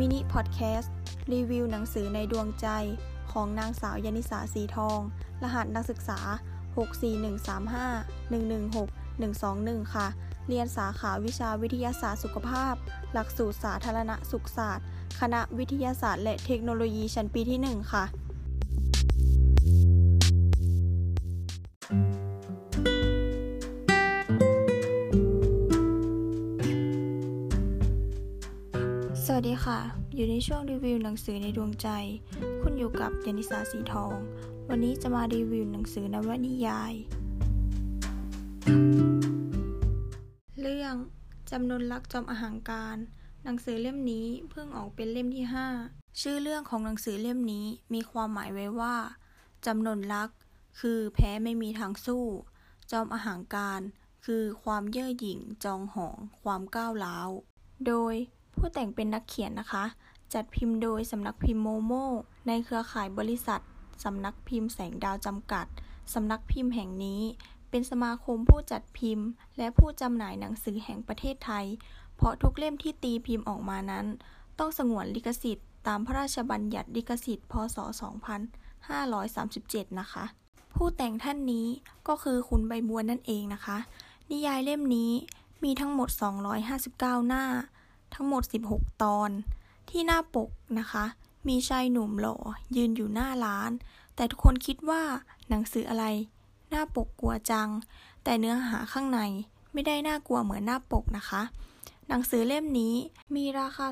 มินิพอดแคสต์รีวิวหนังสือในดวงใจของนางสาวยนิสาสีทองรหัสนักศึกษา641351161121ค่ะเรียนสาขาวิชาวิทยาศาสตร์สุขภาพหลักสูตรสาธารณสุขศาสตร์คณะวิทยาศาสตร์และเทคโนโลยีชั้นปีที่1ค่ะสวัสดีค่ะอยู่ในช่วงรีวิวหนังสือในดวงใจคุณอยู่กับยนิสาสีทองวันนี้จะมารีวิวหนังสือนวนิยายเรื่องจำนนรักจอมอหังการหนังสือเล่มนี้เพิ่งออกเป็นเล่มที่5ชื่อเรื่องของหนังสือเล่มนี้มีความหมายไว้ว่าจำนนรักคือแพ้ไม่มีทางสู้จอมอหังการคือความเย่อหยิ่งจองหองความก้าวร้าวโดยผู้แต่งเป็นนักเขียนนะคะจัดพิมพ์โดยสำนักพิมพ์โมโมในเครือข่ายบริษัทสำนักพิมพ์แสงดาวจำกัดสำนักพิมพ์แห่งนี้เป็นสมาคมผู้จัดพิมพ์และผู้จำหน่ายหนังสือแห่งประเทศไทยเพราะทุกเล่มที่ตีพิมพ์ออกมานั้นต้องสงวนลิขสิทธิ์ตามพระราชบัญญัติลิขสิทธิ์พ.ศ. 2537นะคะผู้แต่งท่านนี้ก็คือคุณใบบัวนั่นเองนะคะนิยายเล่มนี้มีทั้งหมด259หน้าทั้งหมด16ตอนที่หน้าปกนะคะมีชายหนุ่มหล่อยืนอยู่หน้าร้านแต่ทุกคนคิดว่าหนังสืออะไรหน้าปกกลัวจังแต่เนื้อหาข้างในไม่ได้น่ากลัวเหมือนหน้าปกนะคะหนังสือเล่มนี้มีราคา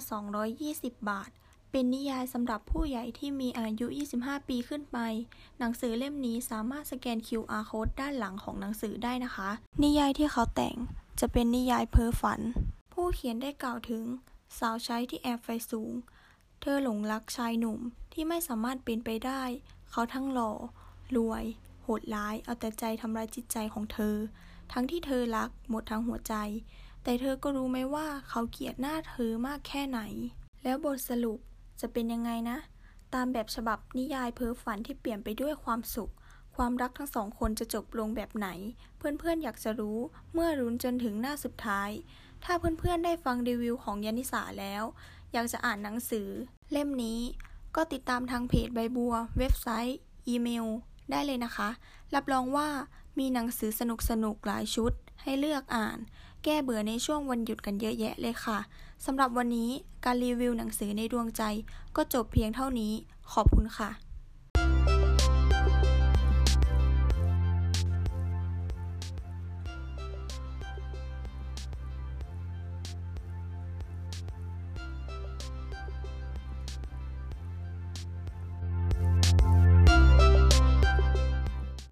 220บาทเป็นนิยายสำหรับผู้ใหญ่ที่มีอายุ25ปีขึ้นไปหนังสือเล่มนี้สามารถสแกน QR Code ด้านหลังของหนังสือได้นะคะนิยายที่เขาแต่งจะเป็นนิยายเพ้อฝันผู้เขียนได้กล่าวถึงสาวใช้ที่แอบไฟสูงเธอหลงรักชายหนุ่มที่ไม่สามารถเป็นไปได้เขาทั้งหล่อรวยโหดร้ายเอาแต่ใจทำร้ายจิตใจของเธอทั้งที่เธอรักหมดทั้งหัวใจแต่เธอก็รู้ไหมว่าเขาเกลียดหน้าเธอมากแค่ไหนแล้วบทสรุปจะเป็นยังไงนะตามแบบฉบับนิยายเพ้อฝันที่เปลี่ยนไปด้วยความสุขความรักทั้งสองคนจะจบลงแบบไหนเพื่อนๆ อยากจะรู้เมื่อลุ้นจนถึงหน้าสุดท้ายถ้าเพื่อนๆได้ฟังรีวิวของยนิสาแล้วอยากจะอ่านหนังสือเล่มนี้ก็ติดตามทางเพจใบบัวเว็บไซต์อีเมลได้เลยนะคะรับรองว่ามีหนังสือสนุกๆหลายชุดให้เลือกอ่านแก้เบื่อในช่วงวันหยุดกันเยอะแยะเลยค่ะสำหรับวันนี้การรีวิวหนังสือในดวงใจก็จบเพียงเท่านี้ขอบคุณค่ะ